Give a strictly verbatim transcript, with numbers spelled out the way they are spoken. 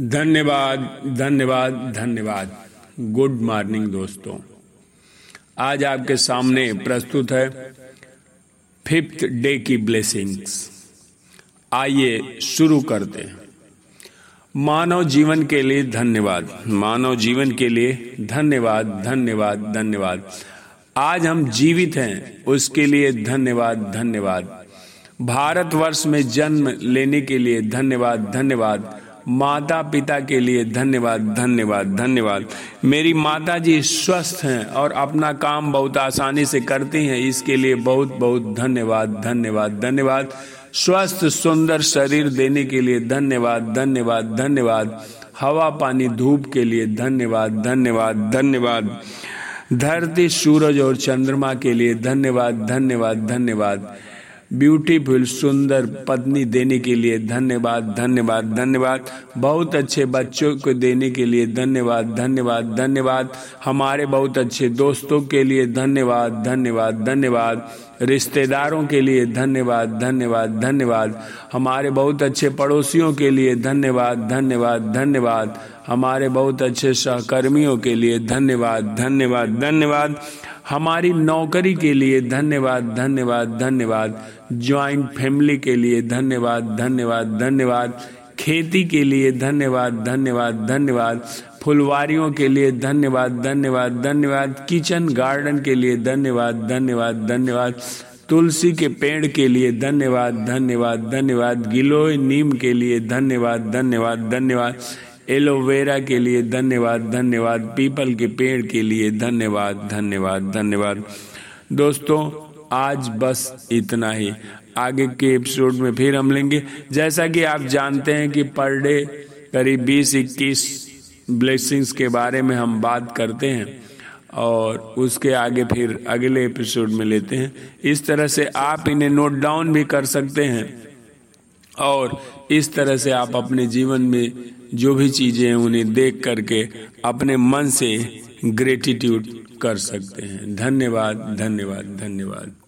धन्यवाद धन्यवाद धन्यवाद। गुड मॉर्निंग दोस्तों, आज आपके सामने प्रस्तुत है फिफ्थ डे की ब्लेसिंग्स। आइए शुरू करते हैं। मानव जीवन के लिए धन्यवाद, मानव जीवन के लिए धन्यवाद धन्यवाद धन्यवाद। आज हम जीवित हैं उसके लिए धन्यवाद धन्यवाद। भारतवर्ष में जन्म लेने के लिए धन्यवाद धन्यवाद। माता पिता के लिए धन्यवाद धन्यवाद धन्यवाद। मेरी माता जी स्वस्थ हैं और अपना काम बहुत आसानी से करती हैं, इसके लिए बहुत बहुत धन्यवाद धन्यवाद धन्यवाद। स्वस्थ सुंदर शरीर देने के लिए धन्यवाद धन्यवाद धन्यवाद। हवा पानी धूप के लिए धन्यवाद धन्यवाद धन्यवाद। धरती सूरज और चंद्रमा के लिए धन्यवाद धन्यवाद धन्यवाद। ब्यूटीफुल सुंदर पत्नी देने के लिए धन्यवाद धन्यवाद धन्यवाद। बहुत अच्छे बच्चों को देने के लिए धन्यवाद धन्यवाद धन्यवाद। हमारे बहुत अच्छे दोस्तों के लिए धन्यवाद धन्यवाद धन्यवाद। रिश्तेदारों के लिए धन्यवाद धन्यवाद धन्यवाद। हमारे बहुत अच्छे पड़ोसियों के लिए धन्यवाद धन्यवाद धन्यवाद। हमारे बहुत अच्छे सहकर्मियों के लिए धन्यवाद धन्यवाद धन्यवाद। हमारी नौकरी के लिए धन्यवाद धन्यवाद धन्यवाद। ज्वाइंट फैमिली के लिए धन्यवाद धन्यवाद धन्यवाद। खेती के लिए धन्यवाद धन्यवाद धन्यवाद। फुलवारियों के लिए धन्यवाद धन्यवाद धन्यवाद। किचन गार्डन के लिए धन्यवाद धन्यवाद धन्यवाद। तुलसी के पेड़ के लिए धन्यवाद धन्यवाद धन्यवाद। गिलोय नीम के लिए धन्यवाद धन्यवाद धन्यवाद। एलोवेरा के लिए धन्यवाद धन्यवाद। पीपल के पेड़ के लिए धन्यवाद धन्यवाद धन्यवाद। दोस्तों, आज बस इतना ही। आगे के एपिसोड में फिर हम लेंगे। जैसा कि आप जानते हैं कि पर डे करीब बीस इक्कीस ब्लेसिंग्स के बारे में हम बात करते हैं और उसके आगे फिर अगले एपिसोड में लेते हैं। इस तरह से आप इन्हें नोट डाउन भी कर सकते हैं और इस तरह से आप अपने जीवन में जो भी चीज़ें हैं उन्हें देख करके अपने मन से ग्रेटिट्यूड कर सकते हैं। धन्यवाद धन्यवाद धन्यवाद।